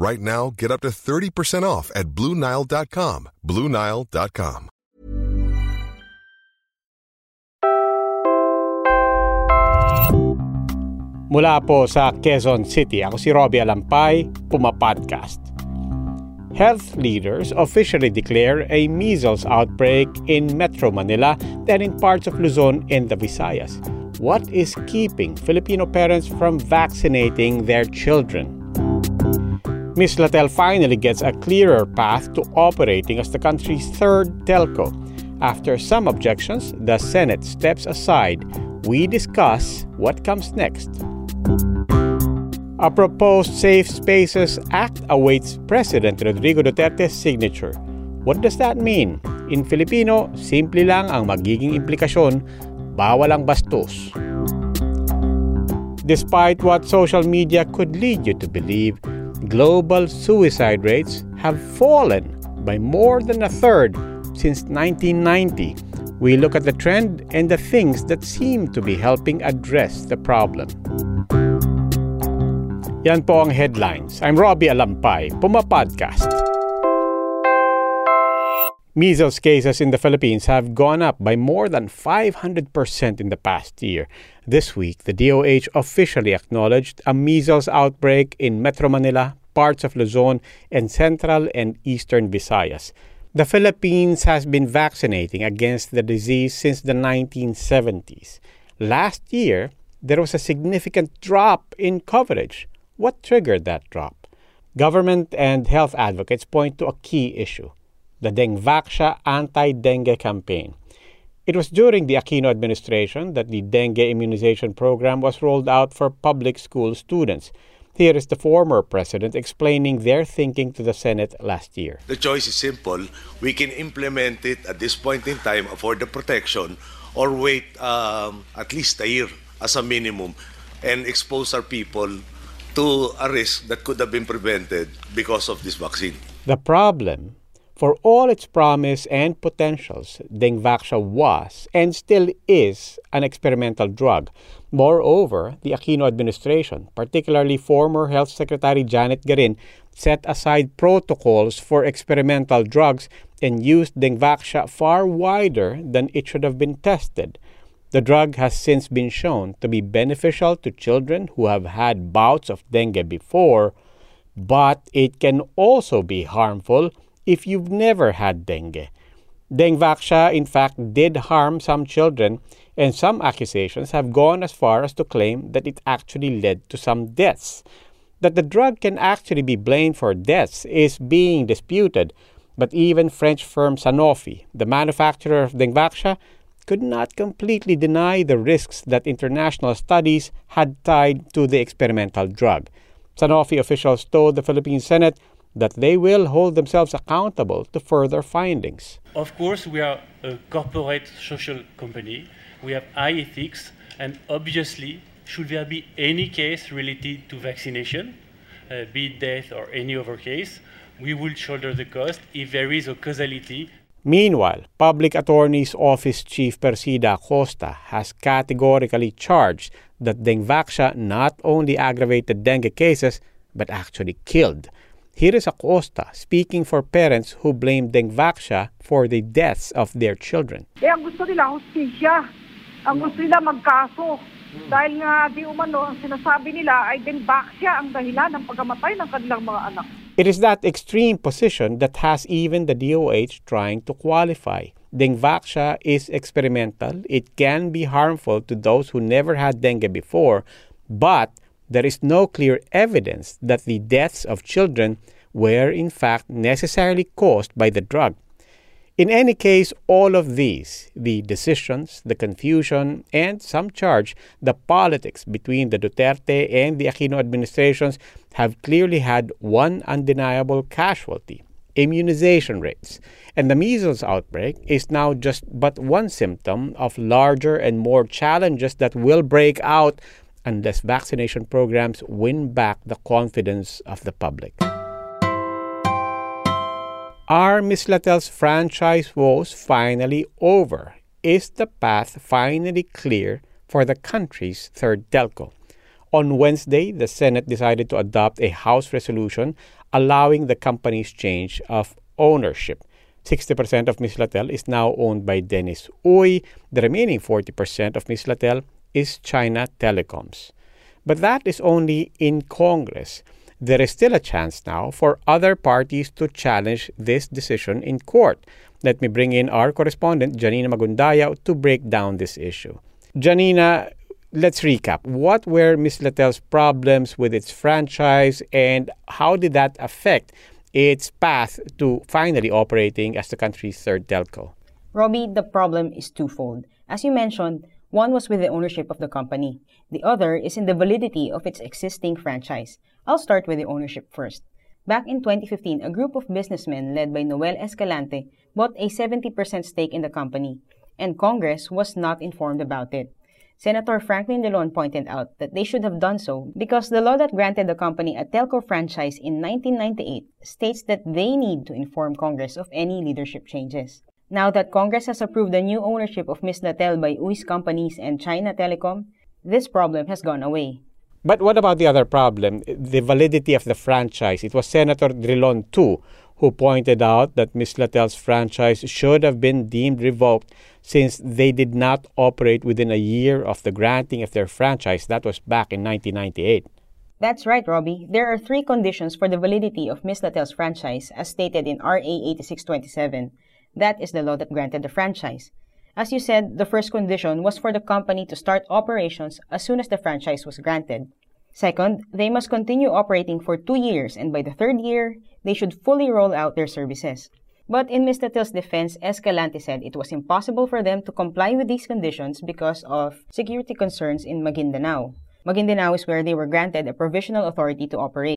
Right now, get up to 30% off at BlueNile.com. BlueNile.com. Mula po sa Quezon City, ako si Robbie Alampay, PumaPodcast. Health leaders officially declare a measles outbreak in Metro Manila and in parts of Luzon and the Visayas. What is keeping Filipino parents from vaccinating their children? Mislatel finally gets a clearer path to operating as the country's third telco. After some objections, the Senate steps aside. We discuss what comes next. A proposed Safe Spaces Act awaits President Rodrigo Duterte's signature. What does that mean? In Filipino, simple lang ang magiging implikasyon, bawal ang bastos. Despite what social media could lead you to believe, global suicide rates have fallen by more than a third since 1990. We look at the trend and the things that seem to be helping address the problem. Yan po ang headlines. I'm Robbie Alampay, Puma Podcast. Measles cases in the Philippines have gone up by more than 500% in the past year. This week, the DOH officially acknowledged a measles outbreak in Metro Manila, parts of Luzon, and Central and Eastern Visayas. The Philippines has been vaccinating against the disease since the 1970s. Last year, there was a significant drop in coverage. What triggered that drop? Government and health advocates point to a key issue, the Dengvaxia anti-dengue campaign. It was during the Aquino administration that the dengue immunization program was rolled out for public school students. Here is the former president explaining their thinking to the Senate last year. The choice is simple. We can implement it at this point in time, afford the protection, or wait at least a year as a minimum and expose our people to a risk that could have been prevented because of this vaccine. The problem, for all its promise and potentials, Dengvaxia was and still is an experimental drug. Moreover, the Aquino administration, particularly former Health Secretary Janet Garin, set aside protocols for experimental drugs and used Dengvaxia far wider than it should have been tested. The drug has since been shown to be beneficial to children who have had bouts of dengue before, but it can also be harmful if you've never had dengue. Dengvaxia, in fact, did harm some children, and some accusations have gone as far as to claim that it actually led to some deaths. That the drug can actually be blamed for deaths is being disputed, but even French firm Sanofi, the manufacturer of Dengvaxia, could not completely deny the risks that international studies had tied to the experimental drug. Sanofi officials told the Philippine Senate that they will hold themselves accountable to further findings. Of course, we are a corporate social company. We have high ethics, and obviously, should there be any case related to vaccination, be it death or any other case, we will shoulder the cost if there is a causality. Meanwhile, Public Attorney's Office Chief Persida Acosta has categorically charged that Dengvaxia not only aggravated dengue cases, but actually killed. Here is Acosta speaking for parents who blame Dengvaxia for the deaths of their children. Ang gusto nila hustisya. Ang gusto nila magkaso. Dahil nga di umano ang sinasabi nila ay Dengvaxia ang dahilan ng pagkamatay ng kanilang mga anak. It is that extreme position that has even the DOH trying to qualify. Dengvaxia is experimental. It can be harmful to those who never had dengue before, but there is no clear evidence that the deaths of children were in fact necessarily caused by the drug. In any case, all of these, the decisions, the confusion, and some charge, the politics between the Duterte and the Aquino administrations have clearly had one undeniable casualty, immunization rates. And the measles outbreak is now just but one symptom of larger and more challenges that will break out unless vaccination programs win back the confidence of the public. Are Mislatel's franchise woes finally over? Is the path finally clear for the country's third telco? On Wednesday, the Senate decided to adopt a House resolution allowing the company's change of ownership. 60% of Mislatel is now owned by Dennis Uy. The remaining 40% of Mislatel is China Telecoms. But that is only in Congress. There is still a chance now for other parties to challenge this decision in court. Let me bring in our correspondent, Janina Magundaya, to break down this issue. Janina, let's recap. What were Mislatel's problems with its franchise and how did that affect its path to finally operating as the country's third telco? Robbie, the problem is twofold. As you mentioned, one was with the ownership of the company. The other is in the validity of its existing franchise. I'll start with the ownership first. Back in 2015, a group of businessmen led by Noel Escalante bought a 70% stake in the company, and Congress was not informed about it. Senator Franklin Delano pointed out that they should have done so because the law that granted the company a telco franchise in 1998 states that they need to inform Congress of any leadership changes. Now that Congress has approved the new ownership of Mislatel by Uy's companies and China Telecom, this problem has gone away. But what about the other problem, the validity of the franchise? It was Senator Drillon too who pointed out that Mislatel's franchise should have been deemed revoked since they did not operate within a year of the granting of their franchise. That was back in 1998. That's right, Robbie. There are three conditions for the validity of Mislatel's franchise as stated in RA 8627. That is the law that granted the franchise. As you said, the first condition was for the company to start operations as soon as the franchise was granted. Second, they must continue operating for 2 years, and by the third year, they should fully roll out their services. But in Mislatel's defense, Escalante said it was impossible for them to comply with these conditions because of security concerns in Maguindanao. Maguindanao is where they were granted a provisional authority to operate.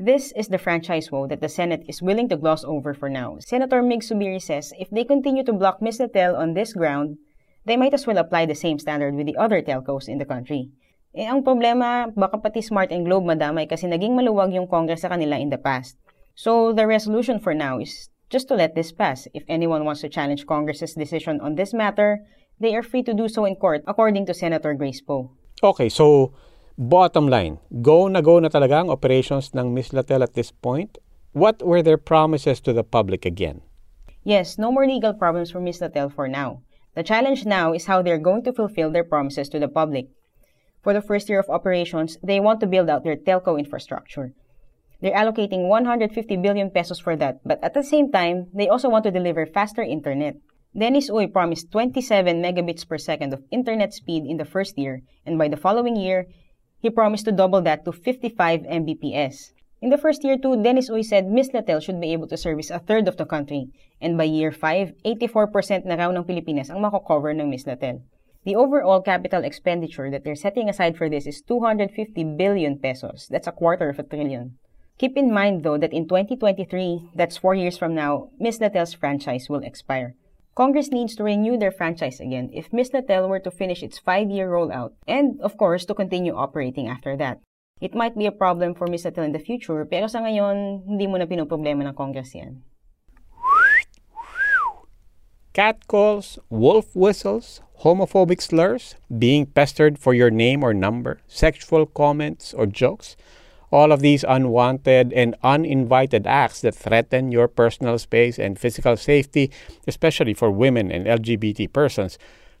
This is the franchise woe that the Senate is willing to gloss over for now. Senator Mig Subiri says if they continue to block Mislatel on this ground, they might as well apply the same standard with the other telcos in the country. Ang problema, baka pati Smart and Globe madamay kasi naging maluwag yung Congress sa kanila in the past. So the resolution for now is just to let this pass. If anyone wants to challenge Congress's decision on this matter, they are free to do so in court, according to Senator Grace Poe. Okay, so bottom line, go na talaga ang operations ng Mislatel at this point. What were their promises to the public again? Yes, no more legal problems for Mislatel for now. The challenge now is how they're going to fulfill their promises to the public. For the first year of operations, they want to build out their telco infrastructure. They're allocating 150 billion pesos for that, but at the same time, they also want to deliver faster internet. Dennis Uy promised 27 megabits per second of internet speed in the first year, and by the following year, he promised to double that to 55 Mbps. In the first year too, Dennis Uy said Mislatel should be able to service a third of the country. And by year 5, 84% na raw ng Pilipinas ang makocover ng Mislatel. The overall capital expenditure that they're setting aside for this is 250 billion pesos. That's a quarter of a trillion. Keep in mind though that in 2023, that's 4 years from now, Mislatel's franchise will expire. Congress needs to renew their franchise again if Mislatel were to finish its 5-year rollout and, of course, to continue operating after that. it might be a problem for Mislatel in the future, pero sa ngayon, hindi mo na pinoproblema ng Congress yan. Cat calls, wolf whistles, homophobic slurs, being pestered for your name or number, sexual comments or jokes, all of these unwanted and uninvited acts that threaten your personal space and physical safety, especially for women and LGBT persons,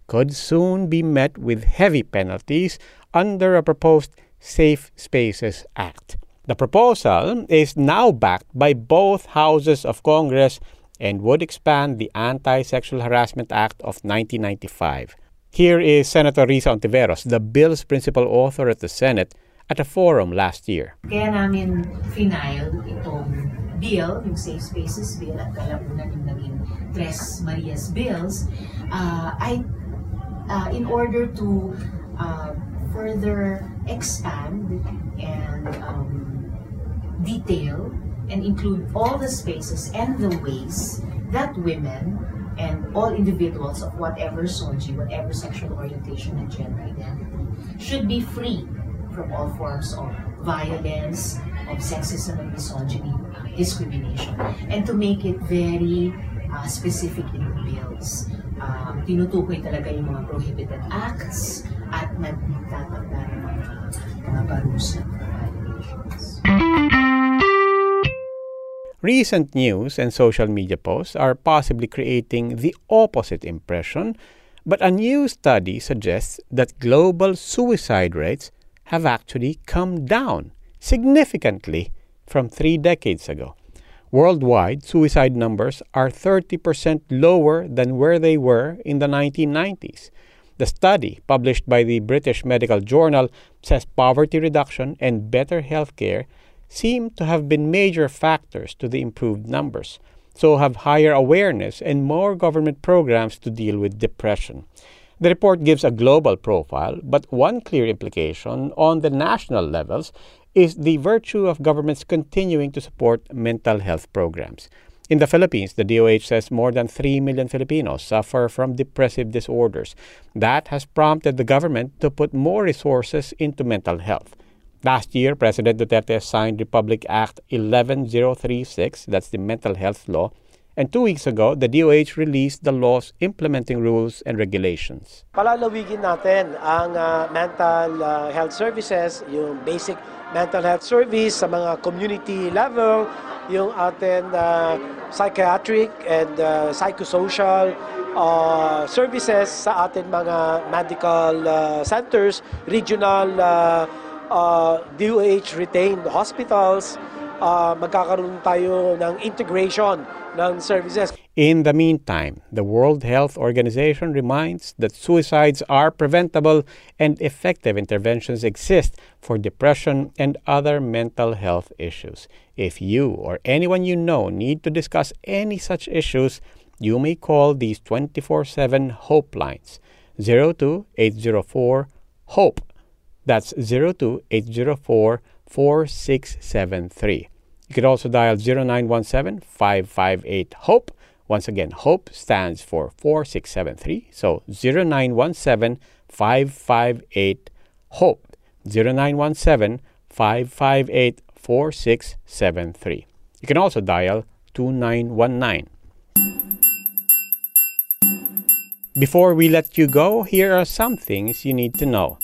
could soon be met with heavy penalties under a proposed Safe Spaces Act. The proposal is now backed by both houses of Congress and would expand the Anti-Sexual Harassment Act of 1995. Here is Senator Risa Ontiveros, the bill's principal author at the Senate, at a forum last year. Kaya namin final itong bill, yung Safe Spaces Bill, at kalabunan yung naging Tres Marias bills, in order to further expand and detail and include all the spaces and the ways that women and all individuals of whatever soji, whatever sexual orientation and gender identity, should be free from all forms of violence, of sexism and misogyny, discrimination, and to make it very specific in the bills. Tinutukoy talaga yung mga prohibited acts at nagtatagda ng mga parusa for violations. Recent news and social media posts are possibly creating the opposite impression, but a new study suggests that global suicide rates have actually come down significantly from 3 decades ago. Worldwide, suicide numbers are 30% lower than where they were in the 1990s. The study, published by the British Medical Journal, says poverty reduction and better health care seem to have been major factors to the improved numbers, so have higher awareness and more government programs to deal with depression. The report gives a global profile, but one clear implication on the national levels is the virtue of governments continuing to support mental health programs. In the Philippines, the DOH says more than 3 million Filipinos suffer from depressive disorders. That has prompted the government to put more resources into mental health. Last year, President Duterte signed Republic Act 11036, that's the mental health law, and 2 weeks ago, the DOH released the law's implementing rules and regulations. Palalawigin natin ang mental health services, yung basic mental health service sa mga community level, yung ating psychiatric and psychosocial services sa ating mga medical centers, regional DOH retained hospitals. Magkakaroon tayo ng integration ng services. In the meantime, the World Health Organization reminds that suicides are preventable and effective interventions exist for depression and other mental health issues. If you or anyone you know need to discuss any such issues, you may call these 24/7 HOPE lines, 02804-HOPE. That's 02804-4673. You could also dial 0917-558-HOPE. Once again, HOPE stands for 4673. So 0917-558-HOPE. 0917-558-4673. You can also dial 2919. Before we let you go, here are some things you need to know.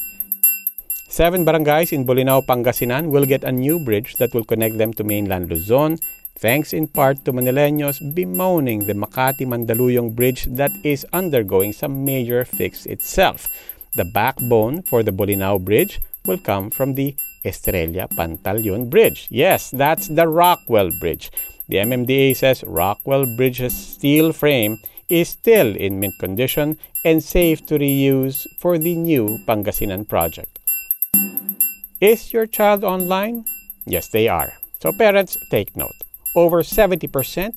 7 barangays in Bolinao, Pangasinan will get a new bridge that will connect them to mainland Luzon, thanks in part to Manileños bemoaning the Makati-Mandaluyong Bridge that is undergoing some major fix itself. The backbone for the Bolinao Bridge will come from the Estrella-Pantaleon Bridge. Yes, that's the Rockwell Bridge. The MMDA says Rockwell Bridge's steel frame is still in mint condition and safe to reuse for the new Pangasinan project. Is your child online? Yes, they are. So parents, take note. Over 70%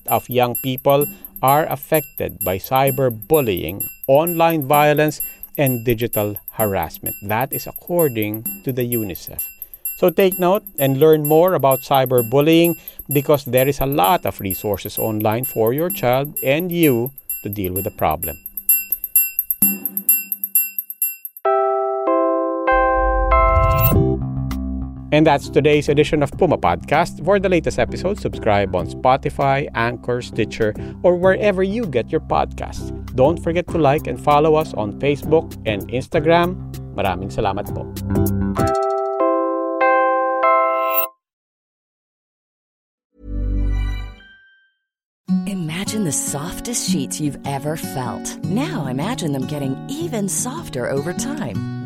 of young people are affected by cyberbullying, online violence, and digital harassment. That is according to the UNICEF. So take note and learn more about cyberbullying because there is a lot of resources online for your child and you to deal with the problem. And that's today's edition of Puma Podcast. For the latest episode, subscribe on Spotify, Anchor, Stitcher, or wherever you get your podcasts. Don't forget to like and follow us on Facebook and Instagram. Maraming salamat po. Imagine the softest sheets you've ever felt. Now imagine them getting even softer over time.